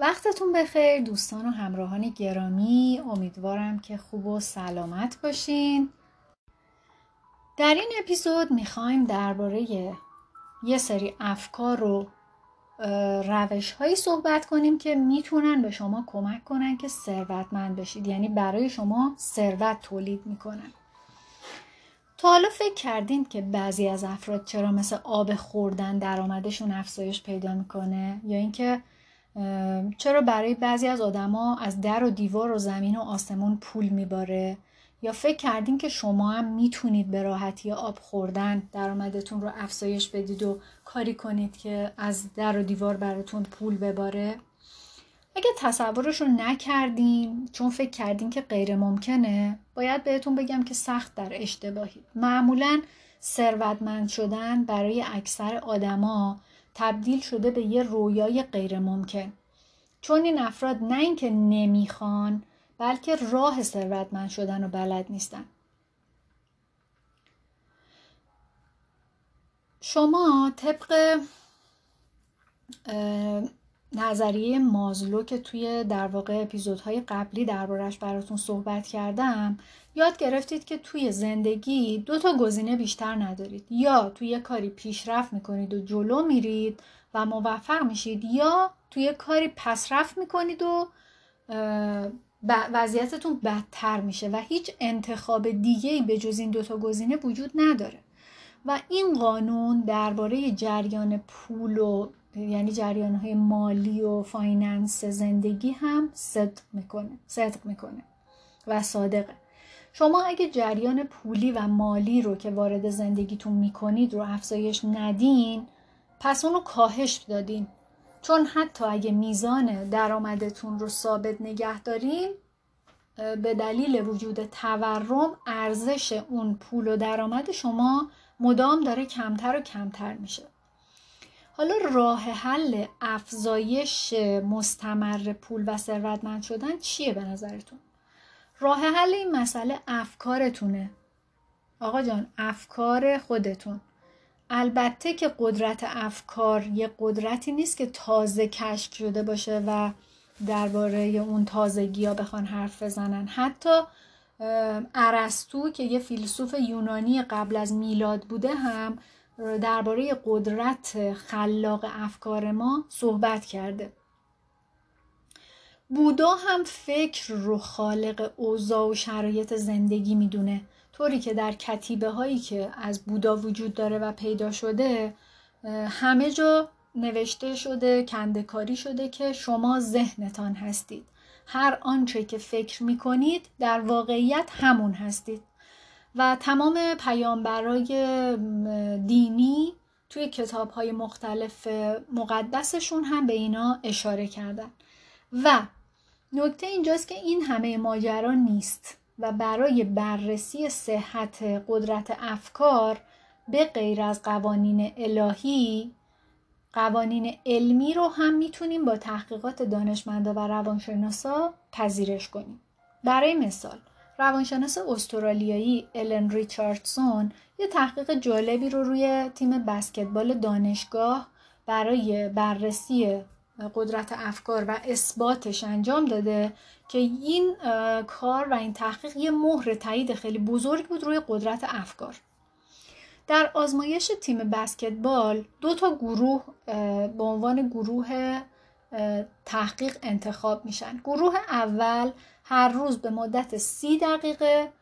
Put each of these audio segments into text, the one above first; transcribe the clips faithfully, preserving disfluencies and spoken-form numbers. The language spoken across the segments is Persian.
وقتتون بخیر دوستان و همراهان گرامی، امیدوارم که خوب و سلامت باشین. در این اپیزود میخوایم درباره یه سری افکار و روش‌هایی صحبت کنیم که میتونن به شما کمک کنن که ثروتمند بشید، یعنی برای شما ثروت تولید میکنن. تا حالا فکر کردین که بعضی از افراد چرا مثل آب خوردن درآمدشون افزایش پیدا میکنه، یا اینکه چرا برای بعضی از آدما از در و دیوار و زمین و آسمون پول میباره، یا فکر کردین که شما هم میتونید به راحتی آب خوردن درآمدتون رو افزایش بدید و کاری کنید که از در و دیوار براتون پول بباره؟ اگه تصورش رو نکردین چون فکر کردین که غیر ممکنه، باید بهتون بگم که سخت در اشتباهید. معمولاً ثروتمند شدن برای اکثر آدما تبدیل شده به یه رویای غیر ممکن، چون این افراد نه اینکه نمیخوان، بلکه راه ثروتمند شدن رو بلد نیستن. شما طبق نظریه مازلو که توی در واقع اپیزودهای قبلی دربارش براتون صحبت کردم، یاد گرفتید که توی زندگی دو تا گزینه بیشتر ندارید. یا توی کاری پیشرفت میکنید و جلو میرید و موفق میشید، یا توی کاری پسرفت میکنید و وضعیتتون بدتر میشه و هیچ انتخاب دیگه‌ای به جز این دو تا گزینه وجود نداره. و این قانون درباره جریان پول و یعنی جریان‌های مالی و فایننس زندگی هم صدق میکنه صدق میکنه و صادقه. شما اگه جریان پولی و مالی رو که وارد زندگیتون میکنید رو افزایش ندین، پس اون رو کاهش دادین، چون حتی اگه میزان درآمدتون رو ثابت نگه دارین، به دلیل وجود تورم ارزش اون پول و درآمد شما مدام داره کمتر و کمتر میشه. حالا راه حل افزایش مستمر پول و ثروتمند شدن چیه به نظرتون؟ راه حل این مسئله افکارتونه. آقا جان، افکار خودتون. البته که قدرت افکار یه قدرتی نیست که تازه کشف شده باشه و درباره اون تازگی‌ها بخوان حرف بزنن. حتی ارسطو که یه فیلسوف یونانی قبل از میلاد بوده هم درباره قدرت خلاق افکار ما صحبت کرده. بودا هم فکر رو خالق اوضاع و شرایط زندگی میدونه، طوری که در کتیبه هایی که از بودا وجود داره و پیدا شده همه جا نوشته شده، کنده‌کاری شده که شما ذهنتان هستید. هر آنچه که فکر میکنید در واقعیت همون هستید. و تمام پیامبرای دینی توی کتاب‌های مختلف مقدسشون هم به اینا اشاره کردن. و نکته اینجاست که این همه ماجرا نیست و برای بررسی صحت قدرت افکار به غیر از قوانین الهی، قوانین علمی رو هم میتونیم با تحقیقات دانشمندا و روانشناسا پذیرش کنیم. برای مثال روانشناس استرالیایی الن ریچاردسون یه تحقیق جالبی رو روی تیم بسکتبال دانشگاه برای بررسی قدرت افکار و اثباتش انجام داده که این کار و این تحقیق یه مهر تایید خیلی بزرگ بود روی قدرت افکار. در آزمایش تیم بسکتبال دو تا گروه به عنوان گروه تحقیق انتخاب میشن. گروه اول هر روز به مدت سی دقیقه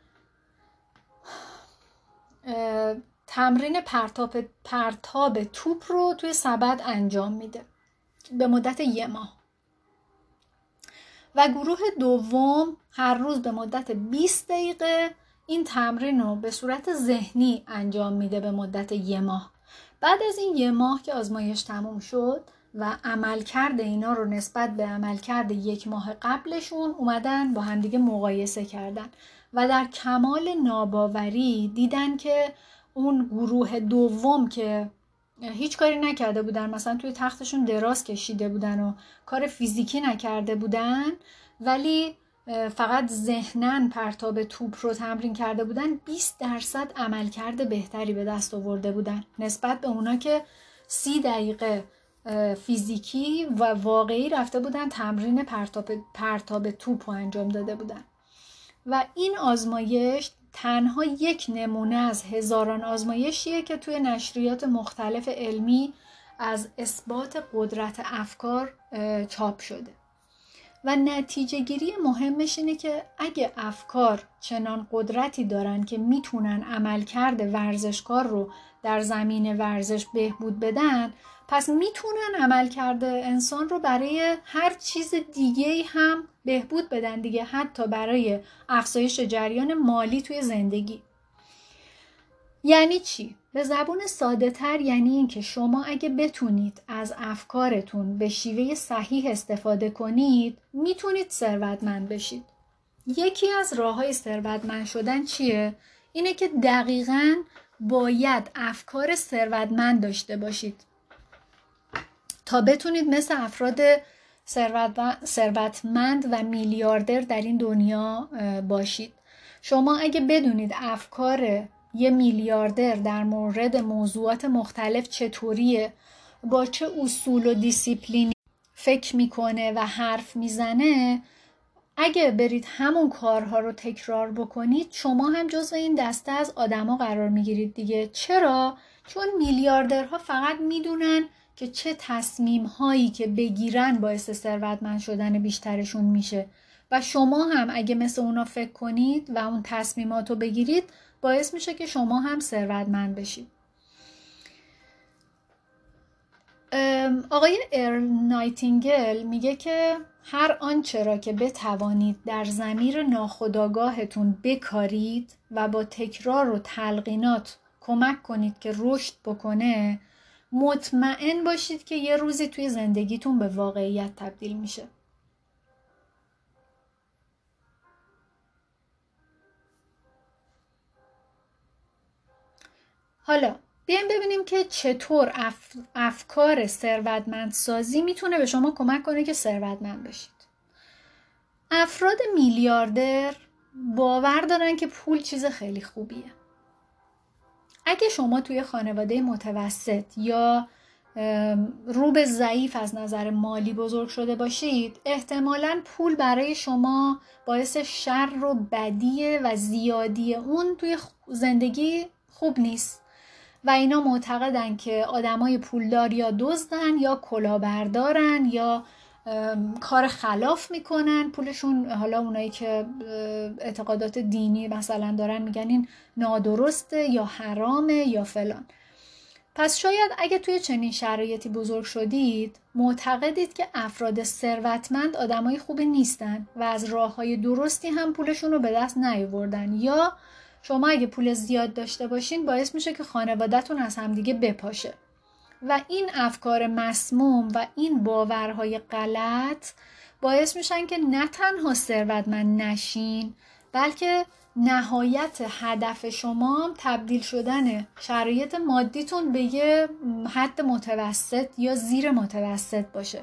تمرین پرتاب پرتاب توپ رو توی سبد انجام میده به مدت یه ماه، و گروه دوم هر روز به مدت بیست دقیقه این تمرین رو به صورت ذهنی انجام میده به مدت یه ماه. بعد از این یه ماه که آزمایش تموم شد و عملکرد اینا رو نسبت به عملکرد یک ماه قبلشون اومدن با همدیگه مقایسه کردن و در کمال ناباوری دیدن که اون گروه دوم که هیچ کاری نکرده بودن، مثلا توی تختشون دراز کشیده بودن و کار فیزیکی نکرده بودن، ولی فقط ذهنن پرتاب توپ رو تمرین کرده بودن، بیست درصد عملکرد بهتری به دست آورده بودن نسبت به اونا که سی دقیقه فیزیکی و واقعی رفته بودن تمرین پرتاب, پرتاب توپ رو انجام داده بودن و این آزمایش تنها یک نمونه از هزاران آزمایشیه که توی نشریات مختلف علمی از اثبات قدرت افکار چاپ شده و نتیجه گیری مهمش اینه که اگه افکار چنان قدرتی دارن که میتونن عملکرد ورزشکار رو در زمین ورزش بهبود بدن، پس میتونن عملکرد انسان رو برای هر چیز دیگه هم بهبود بدن دیگه، حتی برای افزایش جریان مالی توی زندگی. یعنی چی؟ به زبون ساده تر یعنی این که شما اگه بتونید از افکارتون به شیوه صحیح استفاده کنید میتونید ثروتمند بشید. یکی از راه‌های ثروتمند شدن چیه؟ اینه که دقیقاً باید افکار ثروتمند داشته باشید تا بتونید مثل افراد ثروتمند و میلیاردر در این دنیا باشید. شما اگه بدونید افکار یه میلیاردر در مورد موضوعات مختلف چطوریه، با چه اصول و دیسیپلینی فکر میکنه و حرف میزنه، اگه برید همون کارها رو تکرار بکنید شما هم جزو این دسته از آدما قرار میگیرید دیگه. چرا؟ چون میلیاردرها فقط میدونن که چه تصمیم هایی که بگیرن باعث ثروتمند شدن بیشترشون میشه و شما هم اگه مثل اونا فکر کنید و اون تصمیمات رو بگیرید باعث میشه که شما هم ثروتمند بشید. آقای ارنایتینگل میگه که هر آنچه را که بتوانید در ضمیر ناخودآگاهتون بکارید و با تکرار و تلقینات کمک کنید که رشد بکنه، مطمئن باشید که یه روزی توی زندگیتون به واقعیت تبدیل میشه. حالا بیایم ببینیم که چطور اف... افکار ثروتمندسازی میتونه به شما کمک کنه که ثروتمند بشید. افراد میلیاردر باور دارن که پول چیز خیلی خوبیه. اگه شما توی خانواده متوسط یا رو به ضعیف از نظر مالی بزرگ شده باشید، احتمالاً پول برای شما باعث شر و بدی و زیادی اون توی زندگی خوب نیست و اینا معتقدن که آدمای پولدار یا دزدن یا کلاهبردارن یا کار خلاف میکنن پولشون. حالا اونایی که اعتقادات دینی مثلا دارن میگن این نادرسته یا حرامه یا فلان. پس شاید اگه توی چنین شرایطی بزرگ شدید معتقدید که افراد ثروتمند آدمای خوبی نیستن و از راههای درستی هم پولشون رو به دست نیاوردن، یا شما اگه پول زیاد داشته باشین باعث میشه که خانواده‌تون از همدیگه بپاشه و این افکار مسموم و این باورهای غلط باعث میشن که نه تنها ثروتمند نشین بلکه نهایت هدف شما تبدیل شدن شرایط مادیتون به یه حد متوسط یا زیر متوسط باشه.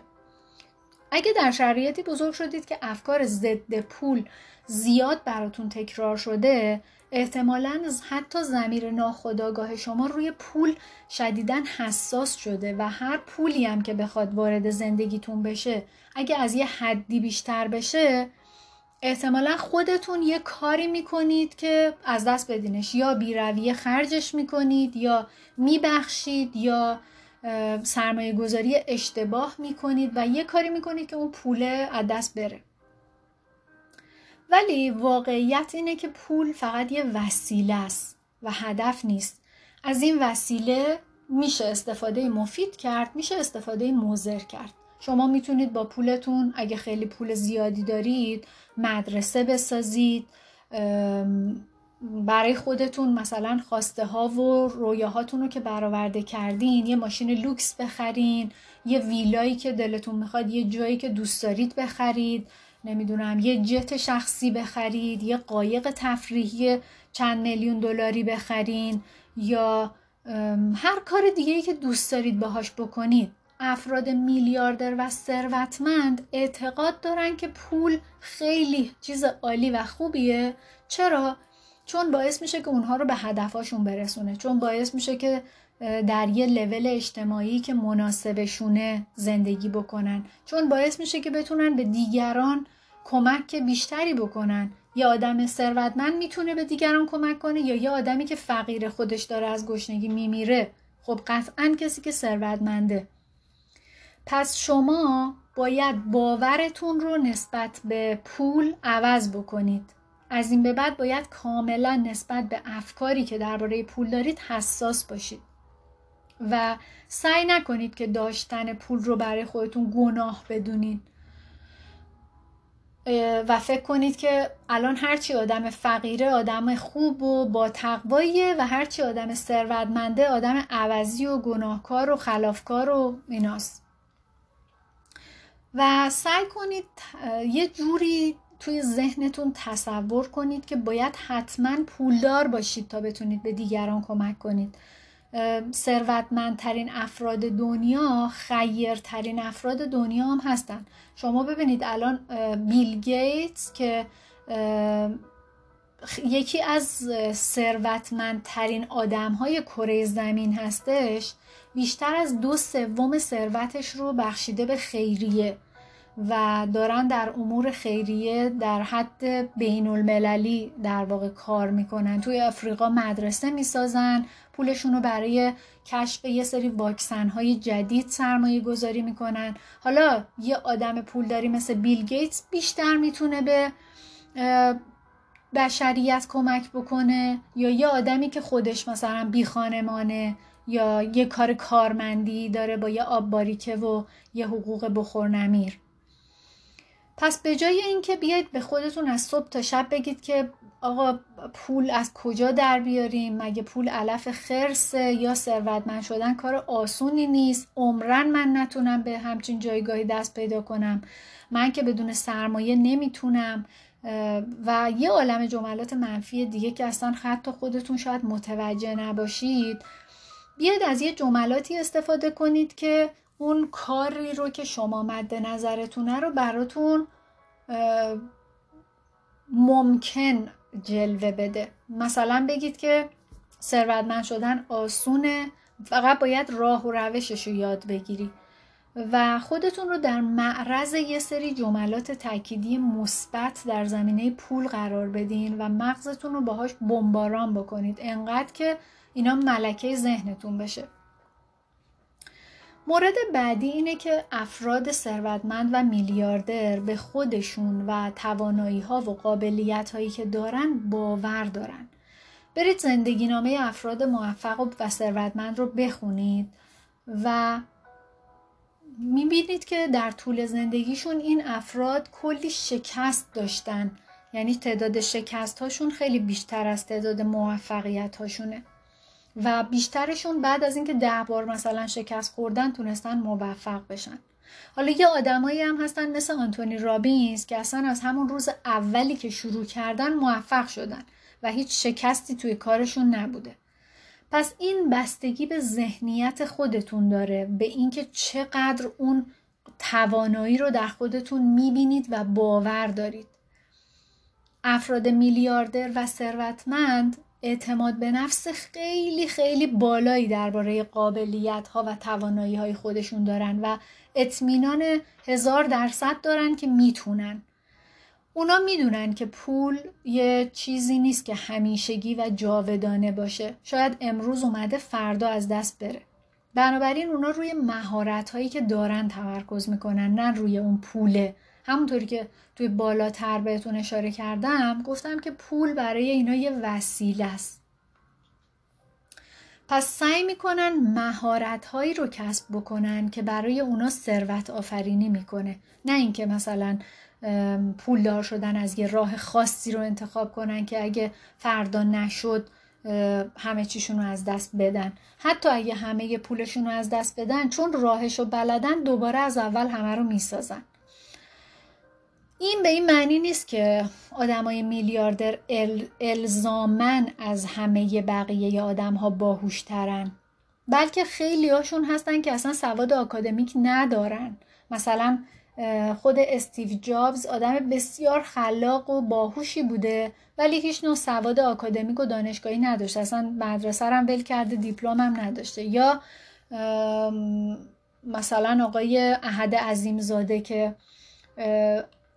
اگه در شرایطی بزرگ شدید که افکار ضد پول زیاد براتون تکرار شده، احتمالاً از حتی ضمیر ناخودآگاه شما روی پول شدیداً حساس شده و هر پولی هم که بخواد وارد زندگیتون بشه اگه از یه حدی بیشتر بشه احتمالاً خودتون یه کاری میکنید که از دست بدینش، یا بی‌رویه خرجش میکنید یا میبخشید یا سرمایه گذاری اشتباه میکنید و یه کاری میکنید که اون پوله از دست بره. ولی واقعیت اینه که پول فقط یه وسیله است و هدف نیست. از این وسیله میشه استفاده مفید کرد، میشه استفاده مضر کرد. شما میتونید با پولتون اگه خیلی پول زیادی دارید مدرسه بسازید، برای خودتون مثلا خواسته ها و رویاهاتون رو که برآورده کردین یه ماشین لوکس بخرین، یه ویلایی که دلتون میخواد، یه جایی که دوست دارید بخرید، نمیدونم یه جت شخصی بخرید، یه قایق تفریحی چند میلیون دلاری بخرین یا هر کار دیگه‌ای که دوست دارید باهاش بکنید. افراد میلیاردر و ثروتمند اعتقاد دارن که پول خیلی چیز عالی و خوبیه. چرا؟ چون باعث میشه که اونها رو به هدفاشون برسونه، چون باعث میشه که در یه لول اجتماعی که مناسبشونه زندگی بکنن، چون باعث میشه که بتونن به دیگران کمک بیشتری بکنن. یه آدم ثروتمند میتونه به دیگران کمک کنه یا یه آدمی که فقیر خودش داره از گشنگی میمیره؟ خب قطعاً کسی که ثروتمنده. پس شما باید باورتون رو نسبت به پول عوض بکنید. از این به بعد باید کاملا نسبت به افکاری که درباره پول دارید حساس باشید و سعی نکنید که داشتن پول رو برای خودتون گناه بدونید و فکر کنید که الان هرچی آدم فقیره آدم خوب و با تقویه و هرچی آدم ثروتمنده آدم عوضی و گناهکار و خلافکار و ایناست. و سعی کنید یه جوری توی ذهنتون تصور کنید که باید حتما پولدار باشید تا بتونید به دیگران کمک کنید. ثروتمندترین افراد دنیا خیرترین افراد دنیا هم هستن. شما ببینید الان بیل گیتس که یکی از ثروتمندترین آدم‌های کره زمین هستش، بیشتر از دو سوم ثروتش رو بخشیده به خیریه و دارن در امور خیریه در حد بین المللی در واقع کار میکنن. توی آفریقا مدرسه میسازن، پولشون رو برای کشف یه سری واکسن های جدید سرمایه گذاری میکنن. حالا یه آدم پولداری مثل بیل گیتس بیشتر میتونه به بشریت کمک بکنه یا یه آدمی که خودش مثلا بی خانمانه یا یه کار کارمندی داره با یه آب باریکه و یه حقوق بخور نمیر. پس به جای اینکه بیاید به خودتون از صبح تا شب بگید که آقا پول از کجا در بیاریم، مگه پول علف خرسه یا ثروتمند شدن کار آسونی نیست، عمرن من نتونم به همچین جایگاهی دست پیدا کنم، من که بدون سرمایه نمیتونم و یه عالم جملات منفی دیگه که اصلا حتی خودتون شاید متوجه نباشید، بیاید از یه جملاتی استفاده کنید که اون کاری رو که شما مد نظرتونه رو براتون ممکن جلوه بده. مثلا بگید که ثروتمند شدن آسونه، فقط باید راه و روشش رو یاد بگیری و خودتون رو در معرض یه سری جملات تأکیدی مثبت در زمینه پول قرار بدین و مغزتون رو باهاش بمباران بکنید انقدر که اینا ملکه ذهنتون بشه. مورد بعدی اینه که افراد ثروتمند و میلیاردر به خودشون و توانایی‌ها و قابلیت‌هایی که دارن باور دارن. برید زندگینامه افراد موفق و ثروتمند رو بخونید و می‌بینید که در طول زندگیشون این افراد کلی شکست داشتن، یعنی تعداد شکست‌هاشون خیلی بیشتر از تعداد موفقیت‌هاشونه و بیشترشون بعد از اینکه ده بار مثلا شکست خوردن تونستن موفق بشن. حالا یه آدمایی هم هستن مثل آنتونی رابینز که اصلا از همون روز اولی که شروع کردن موفق شدن و هیچ شکستی توی کارشون نبوده. پس این بستگی به ذهنیت خودتون داره، به اینکه چقدر اون توانایی رو در خودتون میبینید و باور دارید. افراد میلیاردر و ثروتمند اعتماد به نفس خیلی خیلی بالایی درباره قابلیت‌ها و توانایی‌های خودشون دارن و اطمینان هزار درصد دارن که میتونن. اونا میدونن که پول یه چیزی نیست که همیشگی و جاودانه باشه. شاید امروز اومده فردا از دست بره. بنابراین اونا روی مهارت‌هایی که دارن تمرکز میکنن، نه روی اون پوله. همونطوری که توی بالاتر بهتون اشاره کردم، گفتم که پول برای اینا یه وسیله است. پس سعی میکنن مهارت‌هایی رو کسب بکنن که برای اونا ثروت آفرینی میکنه، نه اینکه مثلا پولدار شدن از یه راه خاصی رو انتخاب کنن که اگه فردا نشد همه چیشون رو از دست بدن. حتی اگه همه پولشون رو از دست بدن، چون راهش رو بلدن دوباره از اول همه رو میسازن. این به این معنی نیست که آدمای میلیاردر ال... الزاماً از همه بقیه آدم‌ها باهوش‌ترن، بلکه خیلی هاشون هستن که اصلا سواد آکادمیک ندارن. مثلا خود استیو جابز آدم بسیار خلاق و باهوشی بوده ولی هیچ نوع سواد آکادمیک و دانشگاهی نداشته، اصلا مدرسه رو ول کرده، دیپلم هم نداشته. یا مثلا آقای احد عظیم‌زاده که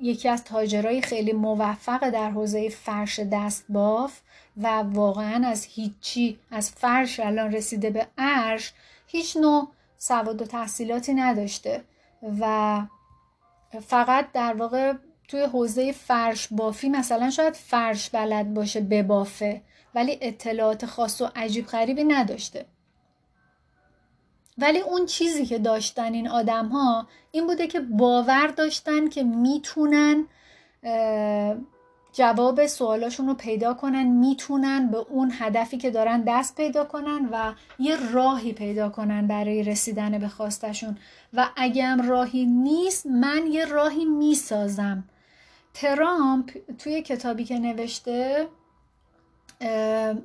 یکی از تاجرای خیلی موفق در حوزه فرش دستباف و واقعا از هیچی، از فرش الان رسیده به عرش، هیچ نوع سواد و تحصیلاتی نداشته و فقط در واقع توی حوزه فرش بافی مثلا شاید فرش بلد باشه ببافه ولی اطلاعات خاص و عجیب غریبی نداشته. ولی اون چیزی که داشتن این آدم ها این بوده که باور داشتن که میتونن جواب سوالاشون رو پیدا کنن، میتونن به اون هدفی که دارن دست پیدا کنن و یه راهی پیدا کنن برای رسیدن به خواستشون و اگه هم راهی نیست من یه راهی میسازم. ترامپ توی کتابی که نوشته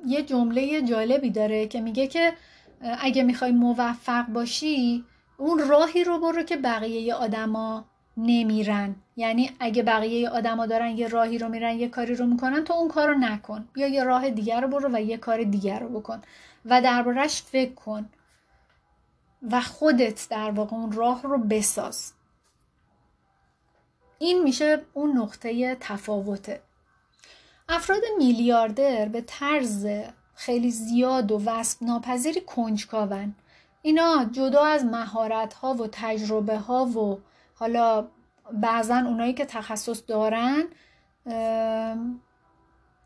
یه جمله جالبی داره که میگه که اگه میخوای موفق باشی اون راهی رو برو که بقیه آدما نمیرن، یعنی اگه بقیه آدما دارن یه راهی رو میرن، یه کاری رو میکنن، تو اون کارو نکن، بیا یه راه دیگر رو برو و یه کار دیگر رو بکن و دربارش فکر کن و خودت در واقع اون راه رو بساز. این میشه اون نقطه تفاوته. افراد میلیاردر به طرز خیلی زیاد و وصف ناپذیری کنجکاون. اینا جدا از مهارت ها و تجربه ها و حالا بعضا اونایی که تخصص دارن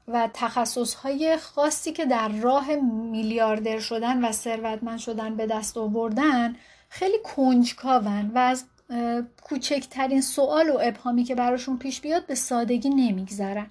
و تخصص های خاصی که در راه میلیاردر شدن و ثروتمند شدن به دست آوردن خیلی کنجکاون و از کوچکترین سوال و ابهامی که براشون پیش بیاد به سادگی نمیگذرن.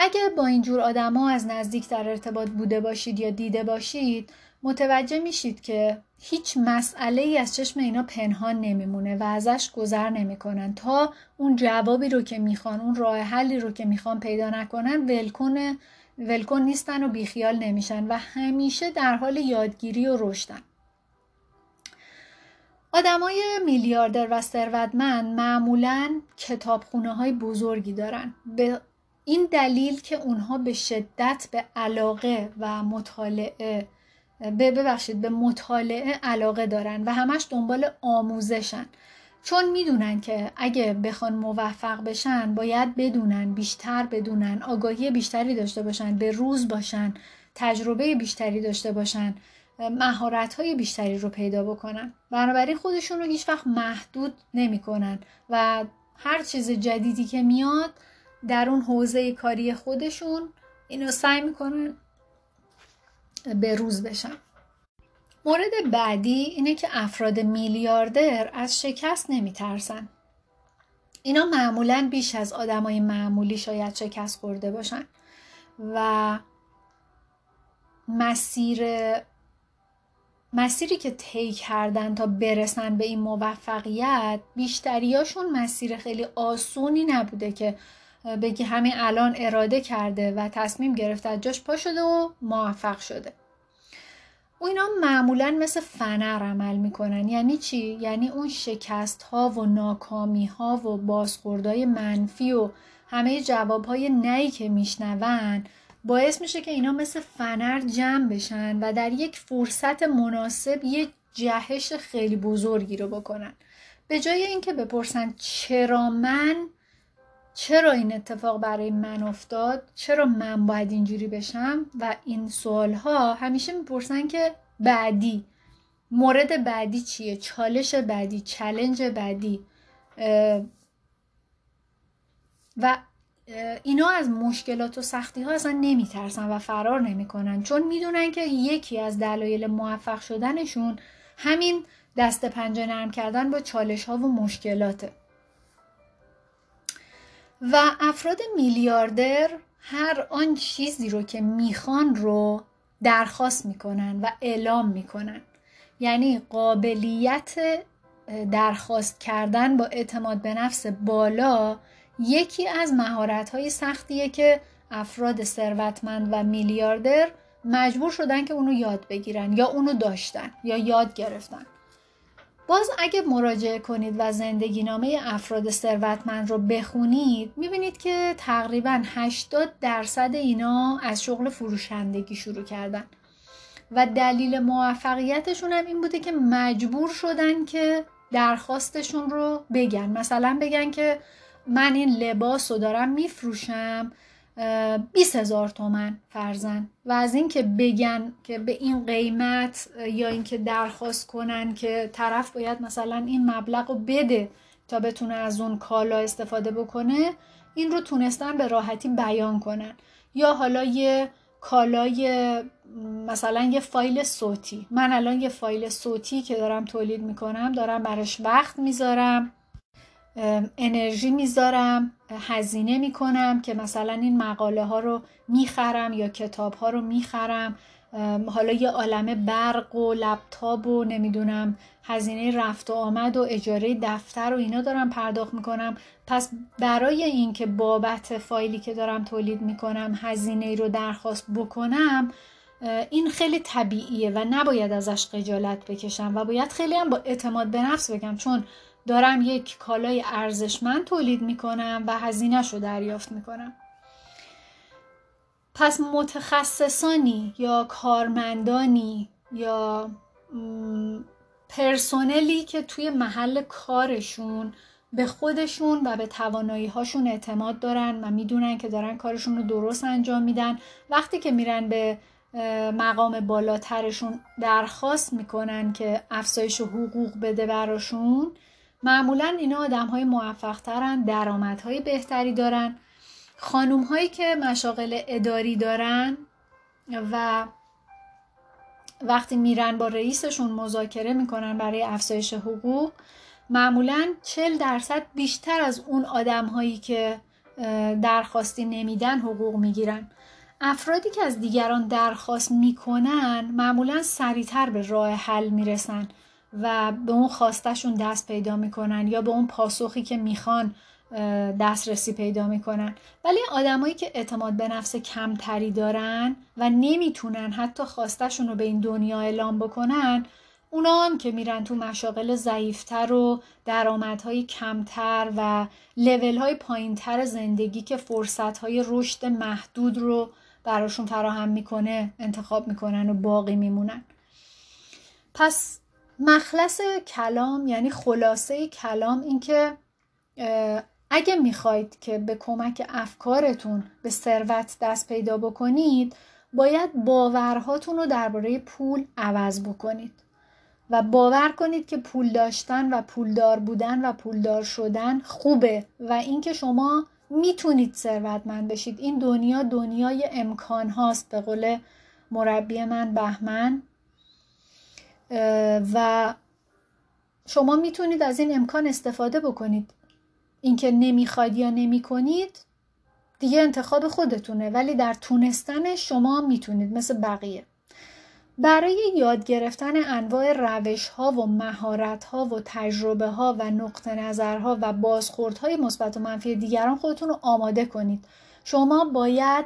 اگه با اینجور آدم ها از نزدیک در ارتباط بوده باشید یا دیده باشید متوجه میشید که هیچ مسئله ای از چشم اینا پنهان نمیمونه و ازش گذر نمیکنن تا اون جوابی رو که میخوان، اون راه حلی رو که میخوان پیدا نکنن، ولکن ولکن نیستن و بیخیال نمیشن و همیشه در حال یادگیری و رشدن. آدمای میلیاردر و ثروتمند معمولاً کتابخونه‌های بزرگی دارن به این دلیل که اونها به شدت به علاقه و مطالعه ببخشید به مطالعه علاقه دارن و همش دنبال آموزشن، چون میدونن که اگه بخوان موفق بشن باید بدونن، بیشتر بدونن، آگاهی بیشتری داشته باشن، به روز باشن، تجربه بیشتری داشته باشن، مهارت‌های بیشتری رو پیدا بکنن. بنابراین خودشون رو هیچ وقت محدود نمی‌کنن و هر چیز جدیدی که میاد در اون حوزه کاری خودشون اینو سعی میکنن به روز بشن. مورد بعدی اینه که افراد میلیاردر از شکست نمیترسن. اینا معمولاً بیش از آدمای معمولی شاید شکست خورده باشن و مسیر مسیری که طی کردن تا برسن به این موفقیت بیشتریاشون مسیر خیلی آسونی نبوده که بگی همین الان اراده کرده و تصمیم گرفته جاش پا شده و موفق شده. و اینا معمولا مثل فنر عمل میکنن. یعنی چی؟ یعنی اون شکست ها و ناکامی ها و بازخوردهای منفی و همه جواب های نهی که میشنون باعث میشه که اینا مثل فنر جمع بشن و در یک فرصت مناسب یه جهش خیلی بزرگی رو بکنن. به جای اینکه بپرسن چرا من، چرا این اتفاق برای من افتاد؟ چرا من باید اینجوری بشم؟ و این سوالها همیشه میپرسن که بعدی، مورد بعدی چیه؟ چالش بعدی، چالش بعدی و اینا از مشکلات و سختی ها اصلا نمیترسن و فرار نمیکنن، چون میدونن که یکی از دلایل موفق شدنشون همین دست پنجه نرم کردن با چالش ها و مشکلاته. و افراد میلیاردر هر آن چیزی رو که میخوان رو درخواست میکنن و اعلام میکنن. یعنی قابلیت درخواست کردن با اعتماد به نفس بالا یکی از مهارت‌های سختیه که افراد ثروتمند و میلیاردر مجبور شدن که اونو یاد بگیرن یا اونو داشتن یا یاد گرفتن. باز اگه مراجعه کنید و زندگی نامه افراد ثروتمند رو بخونید میبینید که تقریباً هشتاد درصد اینا از شغل فروشندگی شروع کردن و دلیل موفقیتشون هم این بوده که مجبور شدن که درخواستشون رو بگن. مثلا بگن که من این لباس رو دارم میفروشم بیست هزار تومن فرزن، و از این که بگن که به این قیمت یا این که درخواست کنن که طرف باید مثلا این مبلغ رو بده تا بتونه از اون کالا استفاده بکنه، این رو تونستن به راحتی بیان کنن. یا حالا یه کالای مثلا یه فایل صوتی، من الان یه فایل صوتی که دارم تولید میکنم دارم براش وقت میذارم، انرژی میذارم، هزینه میکنم که مثلا این مقاله ها رو میخرم یا کتاب ها رو میخرم، حالا یه عالمه برق و لپتاپ و نمیدونم هزینه رفت و آمد و اجاره دفتر و اینا دارم پرداخت میکنم. پس برای این که بابت فایلی که دارم تولید میکنم هزینه رو درخواست بکنم این خیلی طبیعیه و نباید ازش خجالت بکشم و باید خیلی هم با اعتماد به نفس بگم چون دارم یک کالای ارزشمند تولید میکنم و هزینه‌اش رو دریافت میکنم. پس متخصصانی یا کارمندانی یا پرسنلی که توی محل کارشون به خودشون و به توانایی هاشون اعتماد دارن و میدونن که دارن کارشون رو درست انجام میدن، وقتی که میرن به مقام بالاترشون درخواست میکنن که افزایش حقوق بده براشون، معمولا اینا آدم های موفق ترن، درآمدهای بهتری دارن. خانوم هایی که مشاغل اداری دارن و وقتی میرن با رئیسشون مذاکره میکنن برای افزایش حقوق، معمولا چهل درصد بیشتر از اون آدم هایی که درخواستی نمیدن حقوق میگیرن. افرادی که از دیگران درخواست میکنن معمولا سریعتر به راه حل میرسن و به اون خواستشون دست پیدا میکنن یا به اون پاسخی که میخوان دسترسی پیدا میکنن. ولی آدمایی که اعتماد به نفس کمتری دارن و نمیتونن حتی خواستشون رو به این دنیا اعلام بکنن، اونا هم که میرن تو مشاغل ضعیفتر و درآمدهای کمتر و لولهای پایینتر زندگی که فرصتهای رشد محدود رو براشون فراهم میکنه انتخاب میکنن و باقی میمونن. پس مخلص کلام، یعنی خلاصه کلام، این که اگه میخواید که به کمک افکارتون به ثروت دست پیدا بکنید، باید باورهاتون رو درباره پول عوض بکنید و باور کنید که پول داشتن و پولدار بودن و پولدار شدن خوبه و اینکه شما میتونید ثروتمند بشید. این دنیا دنیای امکان هاست به قول مربی من بهمن، و شما میتونید از این امکان استفاده بکنید. اینکه نمیخواید یا نمیکنید دیگه انتخاب خودتونه، ولی در تونستنش شما میتونید مثل بقیه. برای یاد گرفتن انواع روش‌ها و مهارت‌ها و تجربه‌ها و نقطه نظرها و بازخوردهای مثبت و منفی دیگران خودتون رو آماده کنید. شما باید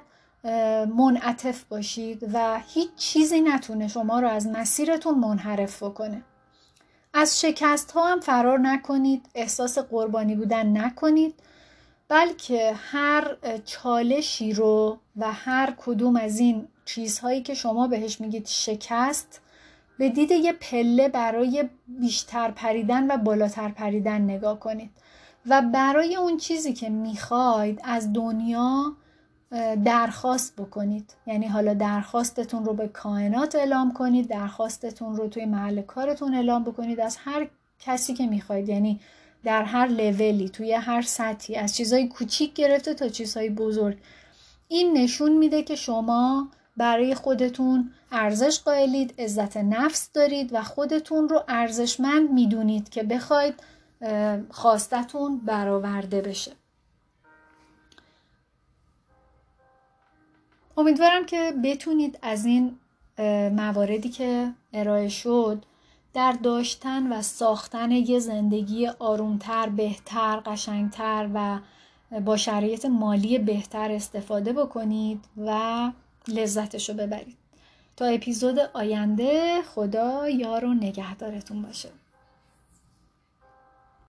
منعطف باشید و هیچ چیزی نتونه شما رو از مسیرتون منحرف بکنه. از شکست‌ها هم فرار نکنید، احساس قربانی بودن نکنید، بلکه هر چالشی رو و هر کدوم از این چیزهایی که شما بهش میگید شکست به دید یه پله برای بیشتر پریدن و بالاتر پریدن نگاه کنید و برای اون چیزی که میخواید از دنیا درخواست بکنید. یعنی حالا درخواستتون رو به کائنات اعلام کنید، درخواستتون رو توی محل کارتون اعلام بکنید، از هر کسی که میخواید، یعنی در هر لولی، توی هر سطحی، از چیزهای کوچیک گرفته تا چیزهای بزرگ. این نشون میده که شما برای خودتون ارزش قائلید، عزت نفس دارید و خودتون رو ارزشمند میدونید که بخواید خواستتون برآورده بشه. امیدوارم که بتونید از این مواردی که ارائه شد در داشتن و ساختن یه زندگی آرومتر، بهتر، قشنگتر و با شرایط مالی بهتر استفاده بکنید و لذتشو ببرید. تا اپیزود آینده، خدا یار و نگهدارتون باشه.